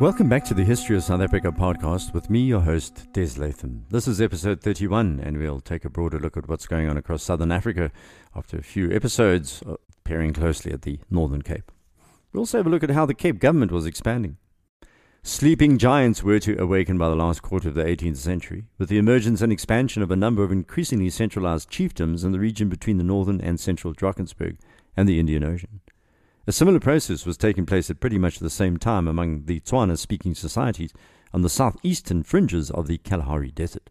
Welcome back to the History of South Africa podcast with me, your host, Des Latham. This is episode 31, and we'll take a broader look at what's going on across southern Africa after a few episodes peering closely at the Northern Cape. We'll also have a look at how the Cape government was expanding. Sleeping giants were to awaken by the last quarter of the 18th century, with the emergence and expansion of a number of increasingly centralized chiefdoms in the region between the northern and central Drakensberg and the Indian Ocean. A similar process was taking place at pretty much the same time among the Tswana-speaking societies on the southeastern fringes of the Kalahari Desert.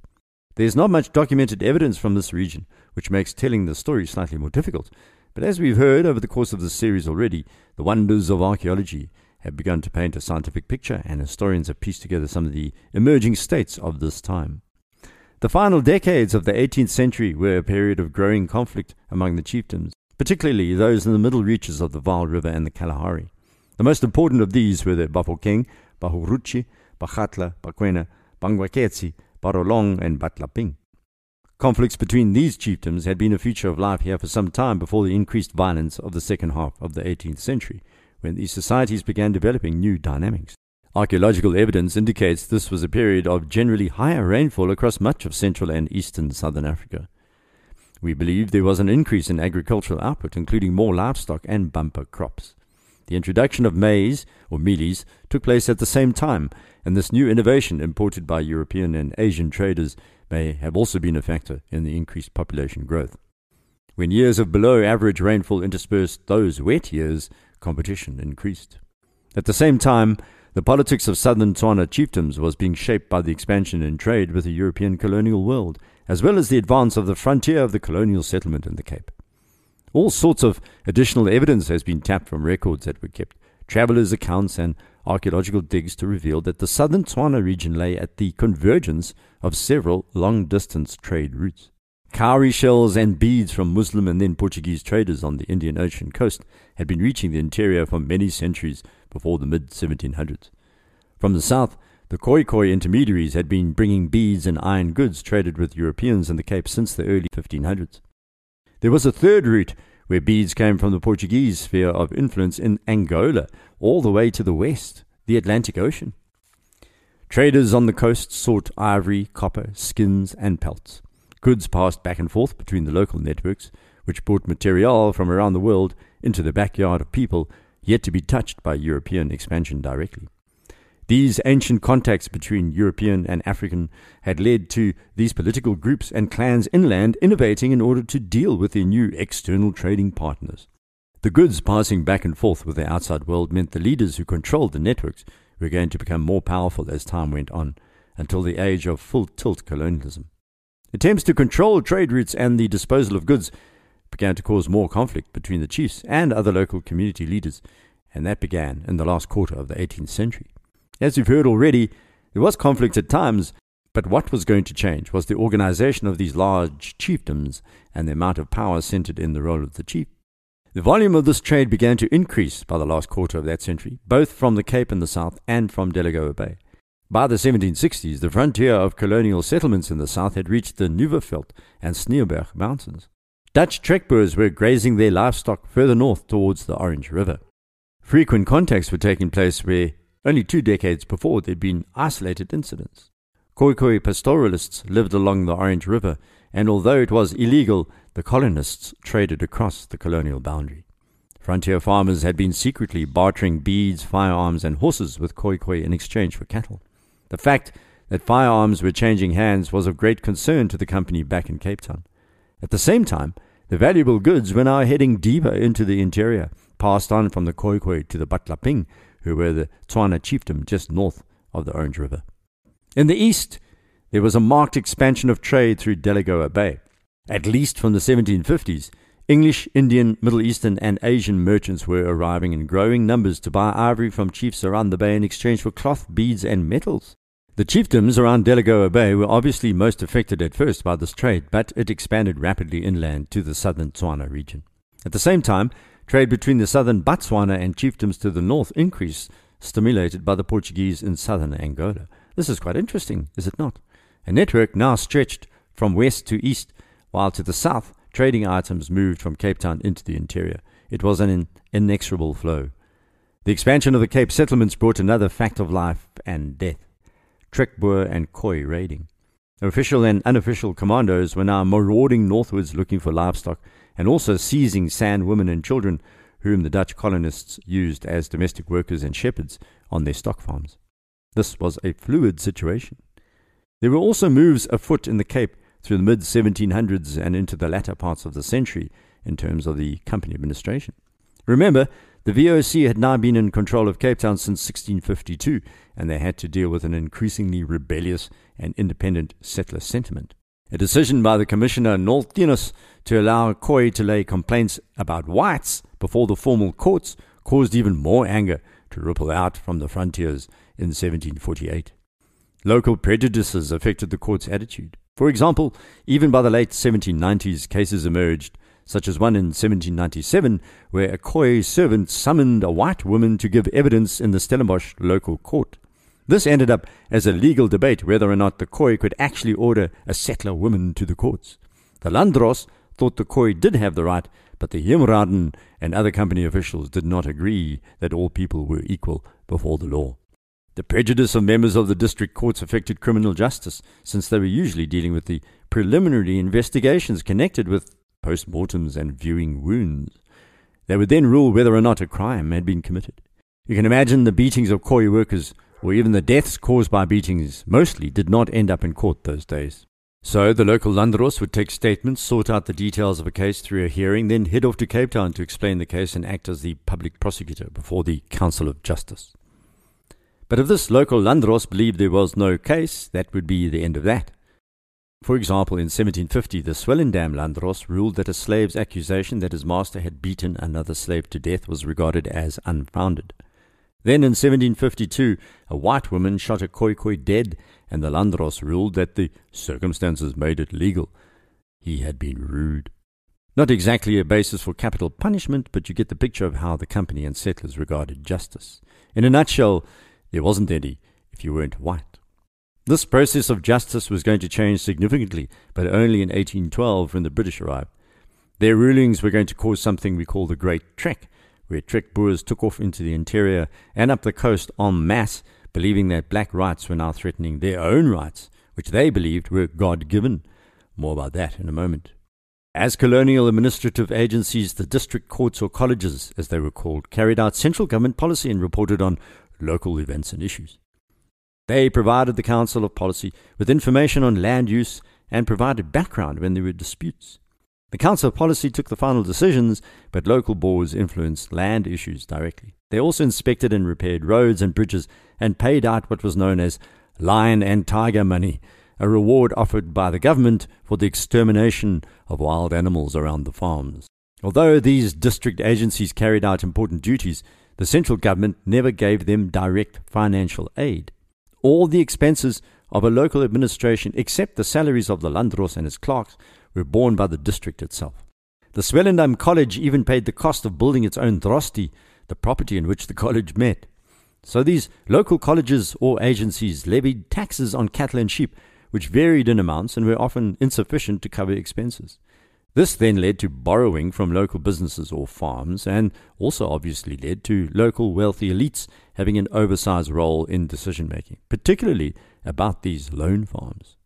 There is not much documented evidence from this region, which makes telling the story slightly more difficult, but as we've heard over the course of this series already, the wonders of archaeology have begun to paint a scientific picture, and historians have pieced together some of the emerging states of this time. The final decades of the 18th century were a period of growing conflict among the chiefdoms, particularly those in the middle reaches of the Vaal River and the Kalahari. The most important of these were the Bafokeng, Bahuruchi, Bahatla, Bakwena, Bangwaketse, Barolong, and Batlaping. Conflicts between these chiefdoms had been a feature of life here for some time before the increased violence of the second half of the 18th century, when these societies began developing new dynamics. Archaeological evidence indicates this was a period of generally higher rainfall across much of central and eastern southern Africa. We believe there was an increase in agricultural output, including more livestock and bumper crops. The introduction of maize, or mealies, took place at the same time, and this new innovation imported by European and Asian traders may have also been a factor in the increased population growth. When years of below-average rainfall interspersed those wet years, competition increased. At the same time, the politics of southern Tswana chiefdoms was being shaped by the expansion in trade with the European colonial world, as well as the advance of the frontier of the colonial settlement in the Cape. All sorts of additional evidence has been tapped from records that were kept, travellers' accounts and archaeological digs to reveal that the southern Tswana region lay at the convergence of several long-distance trade routes. Cowrie shells and beads from Muslim and then Portuguese traders on the Indian Ocean coast had been reaching the interior for many centuries before the mid-1700s. From the south, the Khoikhoi intermediaries had been bringing beads and iron goods traded with Europeans in the Cape since the early 1500s. There was a third route where beads came from the Portuguese sphere of influence in Angola all the way to the west, the Atlantic Ocean. Traders on the coast sought ivory, copper, skins and pelts. Goods passed back and forth between the local networks, which brought material from around the world into the backyard of people yet to be touched by European expansion directly. These ancient contacts between European and African had led to these political groups and clans inland innovating in order to deal with their new external trading partners. The goods passing back and forth with the outside world meant the leaders who controlled the networks were going to become more powerful as time went on, until the age of full-tilt colonialism. Attempts to control trade routes and the disposal of goods began to cause more conflict between the chiefs and other local community leaders, and that began in the last quarter of the 18th century. As you've heard already, there was conflict at times, but what was going to change was the organization of these large chiefdoms and the amount of power centered in the role of the chief. The volume of this trade began to increase by the last quarter of that century, both from the Cape in the south and from Delagoa Bay. By the 1760s, the frontier of colonial settlements in the south had reached the Nieuwerveld and Sneeuwberg mountains. Dutch trekboers were grazing their livestock further north towards the Orange River. Frequent contacts were taking place where only 2 decades before, there had been isolated incidents. Khoikhoi pastoralists lived along the Orange River, and although it was illegal, the colonists traded across the colonial boundary. Frontier farmers had been secretly bartering beads, firearms, and horses with Khoikhoi in exchange for cattle. The fact that firearms were changing hands was of great concern to the company back in Cape Town. At the same time, the valuable goods were now heading deeper into the interior, passed on from the Khoikhoi to the Batlaping, who were the Tswana chiefdom just north of the Orange River. In the east, there was a marked expansion of trade through Delagoa Bay. At least from the 1750s, English, Indian, Middle Eastern and Asian merchants were arriving in growing numbers to buy ivory from chiefs around the bay in exchange for cloth, beads and metals. The chiefdoms around Delagoa Bay were obviously most affected at first by this trade, but it expanded rapidly inland to the southern Tswana region. At the same time, trade between the southern Botswana and chiefdoms to the north increased, stimulated by the Portuguese in southern Angola. This is quite interesting, is it not? A network now stretched from west to east, while to the south, trading items moved from Cape Town into the interior. It was an inexorable flow. The expansion of the Cape settlements brought another fact of life and death, trekboer and Khoi raiding. Official and unofficial commandos were now marauding northwards looking for livestock and also seizing San women and children, whom the Dutch colonists used as domestic workers and shepherds on their stock farms. This was a fluid situation. There were also moves afoot in the Cape through the mid-1700s and into the latter parts of the century in terms of the company administration. Remember, the VOC had now been in control of Cape Town since 1652, and they had to deal with an increasingly rebellious and independent settler sentiment. A decision by the commissioner Nolthinus to allow Khoi to lay complaints about whites before the formal courts caused even more anger to ripple out from the frontiers in 1748. Local prejudices affected the court's attitude. For example, even by the late 1790s, cases emerged, such as one in 1797, where a Khoi servant summoned a white woman to give evidence in the Stellenbosch local court. This ended up as a legal debate whether or not the Khoi could actually order a settler woman to the courts. The Landros thought the Khoi did have the right, but the Himraden and other company officials did not agree that all people were equal before the law. The prejudice of members of the district courts affected criminal justice, since they were usually dealing with the preliminary investigations connected with post-mortems and viewing wounds. They would then rule whether or not a crime had been committed. You can imagine the beatings of Khoi workers, or even the deaths caused by beatings, mostly did not end up in court those days. So the local Landros would take statements, sort out the details of a case through a hearing, then head off to Cape Town to explain the case and act as the public prosecutor before the Council of Justice. But if this local Landros believed there was no case, that would be the end of that. For example, in 1750, the Swellendam Landros ruled that a slave's accusation that his master had beaten another slave to death was regarded as unfounded. Then in 1752, a white woman shot a Khoikhoi dead, and the Landros ruled that the circumstances made it legal. He had been rude. Not exactly a basis for capital punishment, but you get the picture of how the company and settlers regarded justice. In a nutshell, there wasn't any if you weren't white. This process of justice was going to change significantly, but only in 1812 when the British arrived. Their rulings were going to cause something we call the Great Trek, where Trek Boers took off into the interior and up the coast en masse, believing that black rights were now threatening their own rights, which they believed were God-given. More about that in a moment. As colonial administrative agencies, the district courts or colleges, as they were called, carried out central government policy and reported on local events and issues. They provided the Council of Policy with information on land use and provided background when there were disputes. The Council of Policy took the final decisions, but local boards influenced land issues directly. They also inspected and repaired roads and bridges and paid out what was known as lion and tiger money, a reward offered by the government for the extermination of wild animals around the farms. Although these district agencies carried out important duties, the central government never gave them direct financial aid. All the expenses of a local administration, except the salaries of the Landros and his clerks, were borne by the district itself. The Swellendam College even paid the cost of building its own drosti, the property in which the college met. So these local colleges or agencies levied taxes on cattle and sheep, which varied in amounts and were often insufficient to cover expenses. This then led to borrowing from local businesses or farms, and also obviously led to local wealthy elites having an oversized role in decision-making, particularly about these loan farms.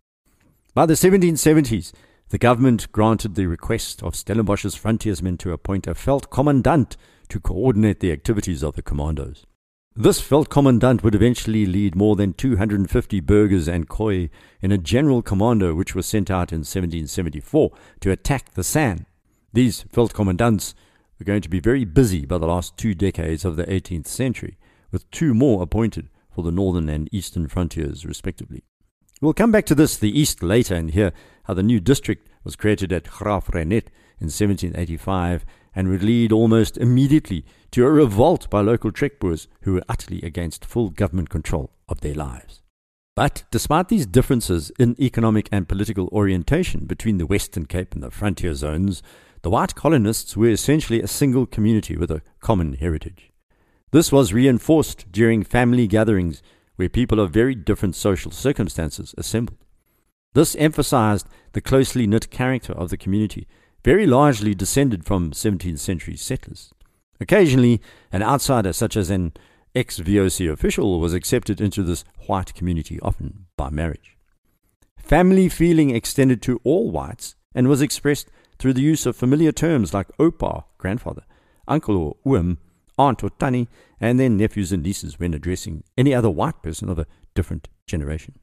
By the 1770s, the government granted the request of Stellenbosch's frontiersmen to appoint a Feldkommandant to coordinate the activities of the commandos. This Feldkommandant would eventually lead more than 250 burghers and Khoi in a general commando which was sent out in 1774 to attack the San. These Feldkommandants were going to be very busy by the last 2 decades of the 18th century, with 2 more appointed for the northern and eastern frontiers respectively. We'll come back to this, the east, later and hear how the new district was created at Graaff-Reinet in 1785 and would lead almost immediately to a revolt by local trekboers who were utterly against full government control of their lives. But despite these differences in economic and political orientation between the Western Cape and the frontier zones, the white colonists were essentially a single community with a common heritage. This was reinforced during family gatherings where people of very different social circumstances assembled. This emphasized the closely knit character of the community, very largely descended from 17th century settlers. Occasionally, an outsider such as an ex-VOC official was accepted into this white community, often by marriage. Family feeling extended to all whites and was expressed through the use of familiar terms like opa, grandfather, uncle or oom, aunt or tannie, and then nephews and nieces when addressing any other white person of a different generation.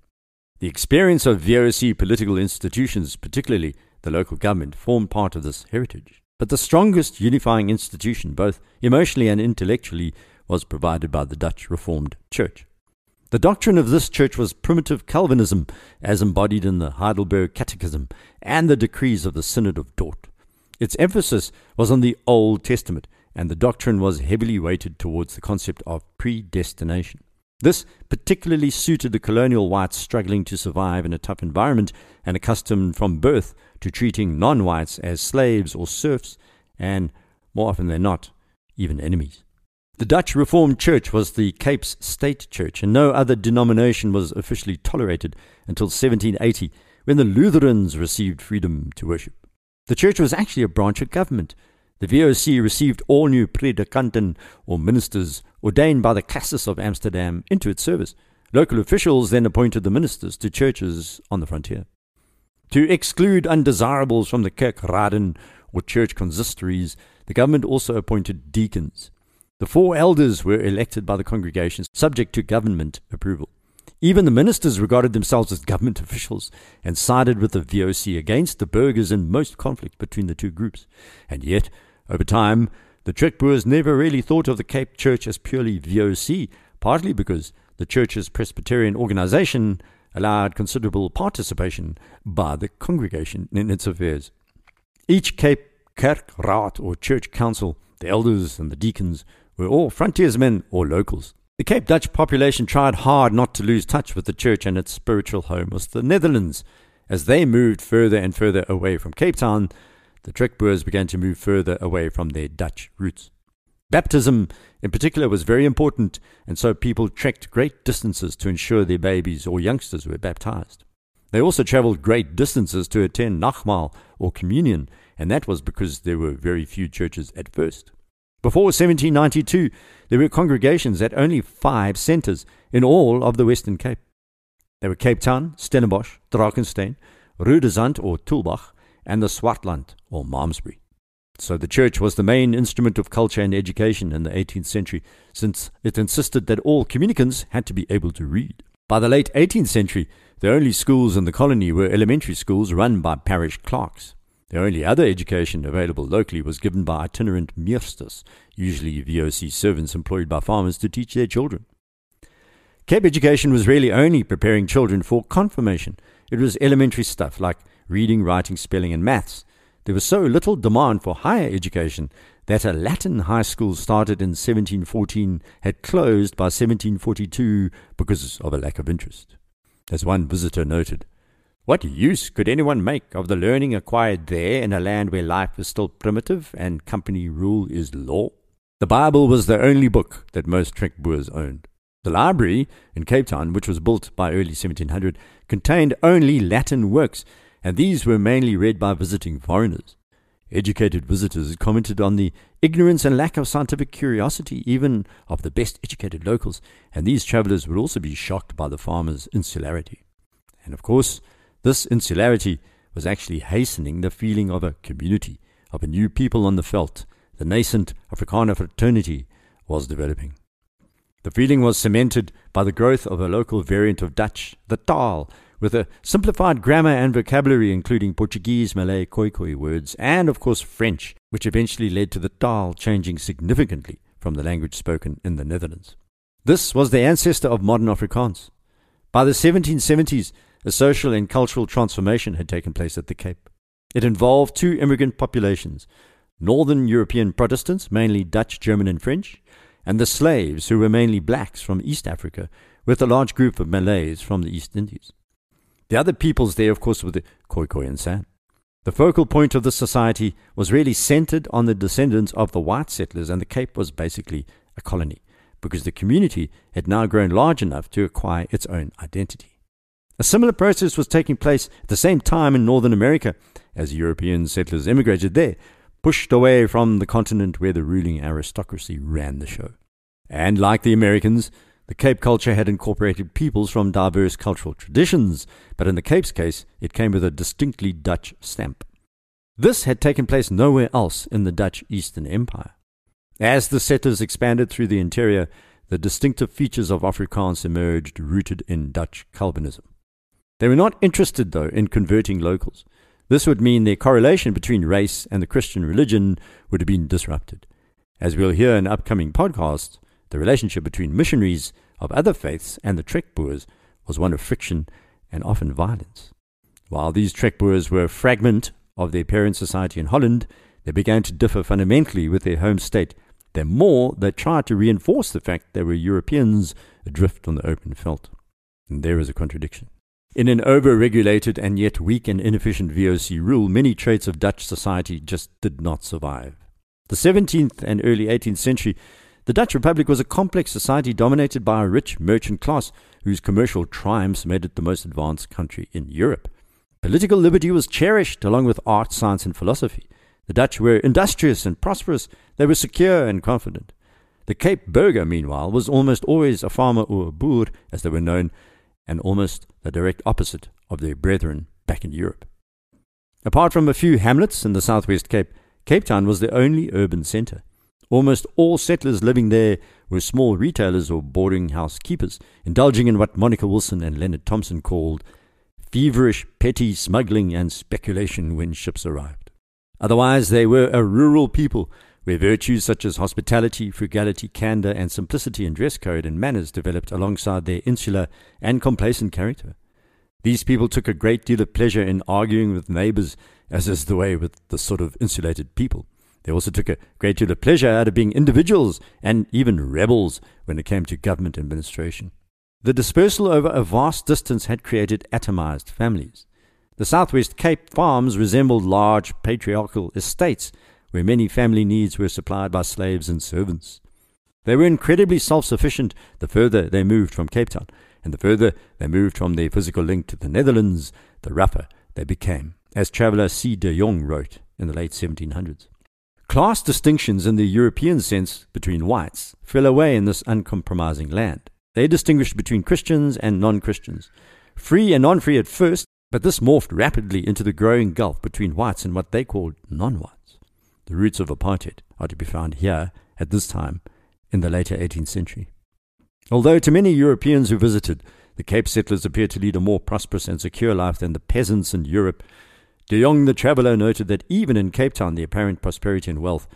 The experience of VOC political institutions, particularly the local government, formed part of this heritage. But the strongest unifying institution, both emotionally and intellectually, was provided by the Dutch Reformed Church. The doctrine of this church was primitive Calvinism, as embodied in the Heidelberg Catechism and the decrees of the Synod of Dort. Its emphasis was on the Old Testament, and the doctrine was heavily weighted towards the concept of predestination. This particularly suited the colonial whites struggling to survive in a tough environment and accustomed from birth to treating non-whites as slaves or serfs, and more often than not, even enemies. The Dutch Reformed Church was the Cape's state church, and no other denomination was officially tolerated until 1780, when the Lutherans received freedom to worship. The church was actually a branch of government. The VOC received all new predikanten, or ministers, ordained by the Klassis of Amsterdam into its service. Local officials then appointed the ministers to churches on the frontier. To exclude undesirables from the Kerkraden, or church consistories, the government also appointed deacons. The 4 elders were elected by the congregations, subject to government approval. Even the ministers regarded themselves as government officials and sided with the VOC against the burghers in most conflict between the two groups. And yet, over time, the Trek Boers never really thought of the Cape Church as purely VOC, partly because the Church's Presbyterian organization allowed considerable participation by the congregation in its affairs. Each Cape Kerkraad, or church council, the elders and the deacons, were all frontiersmen or locals. The Cape Dutch population tried hard not to lose touch with the church, and its spiritual home was the Netherlands. As they moved further and further away from Cape Town, the Trek Boers began to move further away from their Dutch roots. Baptism, in particular, was very important, and so people trekked great distances to ensure their babies or youngsters were baptized. They also travelled great distances to attend Nachmaal, or communion, and that was because there were very few churches at first. Before 1792, there were congregations at only 5 centres in all of the Western Cape. They were Cape Town, Stellenbosch, Drakenstein, Roodesand or Taal, and the Swartland or Malmesbury. So the church was the main instrument of culture and education in the 18th century, since it insisted that all communicants had to be able to read. By the late 18th century, the only schools in the colony were elementary schools run by parish clerks. The only other education available locally was given by itinerant meesters, usually VOC servants employed by farmers to teach their children. Cape education was really only preparing children for confirmation. It was elementary stuff like reading, writing, spelling and maths. There was so little demand for higher education that a Latin high school started in 1714 had closed by 1742 because of a lack of interest. As one visitor noted, "What use could anyone make of the learning acquired there in a land where life is still primitive and company rule is law?" The Bible was the only book that most Trek Boers owned. The library in Cape Town, which was built by early 1700, contained only Latin works, and these were mainly read by visiting foreigners. Educated visitors commented on the ignorance and lack of scientific curiosity even of the best educated locals, and these travellers would also be shocked by the farmers' insularity. And of course, this insularity was actually hastening the feeling of a community, of a new people on the veld. The nascent Afrikaner fraternity was developing. The feeling was cemented by the growth of a local variant of Dutch, the Taal, with a simplified grammar and vocabulary including Portuguese, Malay, Khoikhoi words, and of course French, which eventually led to the Taal changing significantly from the language spoken in the Netherlands. This was the ancestor of modern Afrikaans. By the 1770s, a social and cultural transformation had taken place at the Cape. It involved 2 immigrant populations, northern European Protestants, mainly Dutch, German and French, and the slaves, who were mainly blacks from East Africa, with a large group of Malays from the East Indies. The other peoples there, of course, were the Khoikhoi and San. The focal point of the society was really centered on the descendants of the white settlers, and the Cape was basically a colony, because the community had now grown large enough to acquire its own identity. A similar process was taking place at the same time in Northern America as European settlers immigrated there, pushed away from the continent where the ruling aristocracy ran the show. And like the Americans, the Cape culture had incorporated peoples from diverse cultural traditions, but in the Cape's case, it came with a distinctly Dutch stamp. This had taken place nowhere else in the Dutch Eastern Empire. As the settlers expanded through the interior, the distinctive features of Afrikaans emerged, rooted in Dutch Calvinism. They were not interested, though, in converting locals. This would mean their correlation between race and the Christian religion would have been disrupted. As we'll hear in upcoming podcasts, the relationship between missionaries of other faiths and the trekboers was one of friction and often violence. While these trekboers were a fragment of their parent society in Holland, they began to differ fundamentally with their home state. The more they tried to reinforce the fact they were Europeans adrift on the open veldt. And there is a contradiction. In an over-regulated and yet weak and inefficient VOC rule, many traits of Dutch society just did not survive. The 17th and early 18th century, the Dutch Republic was a complex society dominated by a rich merchant class whose commercial triumphs made it the most advanced country in Europe. Political liberty was cherished along with art, science, and philosophy. The Dutch were industrious and prosperous. They were secure and confident. The Cape burgher, meanwhile, was almost always a farmer or a boer, as they were known, and almost the direct opposite of their brethren back in Europe. Apart from a few hamlets in the southwest Cape, Cape Town was the only urban centre. Almost all settlers living there were small retailers or boarding house keepers, indulging in what Monica Wilson and Leonard Thompson called feverish, petty smuggling and speculation when ships arrived. Otherwise, they were a rural people where virtues such as hospitality, frugality, candour, and simplicity in dress code and manners developed alongside their insular and complacent character. These people took a great deal of pleasure in arguing with neighbours, as is the way with the sort of insulated people. They also took a great deal of pleasure out of being individuals and even rebels when it came to government administration. The dispersal over a vast distance had created atomized families. The Southwest Cape farms resembled large patriarchal estates where many family needs were supplied by slaves and servants. They were incredibly self-sufficient the further they moved from Cape Town, and the further they moved from their physical link to the Netherlands, the rougher they became, as traveller C. de Jong wrote in the late 1700s. Class distinctions in the European sense between whites fell away in this uncompromising land. They distinguished between Christians and non-Christians, free and non-free at first, but this morphed rapidly into the growing gulf between whites and what they called non-whites. The roots of apartheid are to be found here at this time in the later 18th century. Although to many Europeans who visited, the Cape settlers appeared to lead a more prosperous and secure life than the peasants in Europe. De Jong the traveller noted that even in Cape Town the apparent prosperity and wealth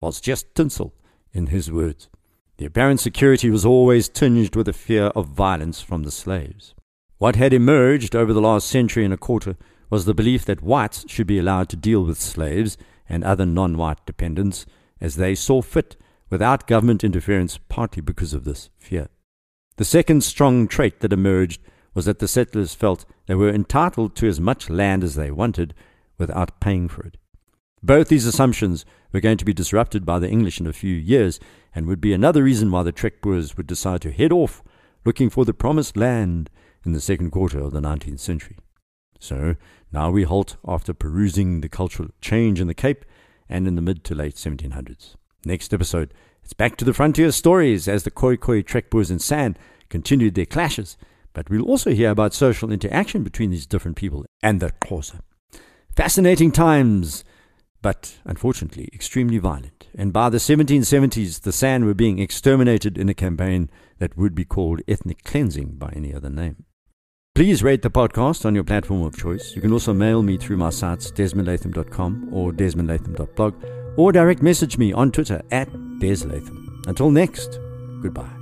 was just tinsel, in his words. The apparent security was always tinged with a fear of violence from the slaves. What had emerged over the last century and a quarter was the belief that whites should be allowed to deal with slaves and other non-white dependents as they saw fit without government interference, partly because of this fear. The second strong trait that emerged was that the settlers felt they were entitled to as much land as they wanted without paying for it. Both these assumptions were going to be disrupted by the English in a few years and would be another reason why the trekboers would decide to head off looking for the promised land in the second quarter of the 19th century. So now we halt after perusing the cultural change in the Cape and in the mid to late 1700s. Next episode, it's back to the frontier stories as the Khoikhoi trekboers in San continued their clashes. But we'll also hear about social interaction between these different people and the Xhosa. Fascinating times, but unfortunately extremely violent. And by the 1770s, the San were being exterminated in a campaign that would be called ethnic cleansing by any other name. Please rate the podcast on your platform of choice. You can also mail me through my sites, desmondlatham.com or desmondlatham.blog, or direct message me on Twitter @DesLatham. Until next, goodbye.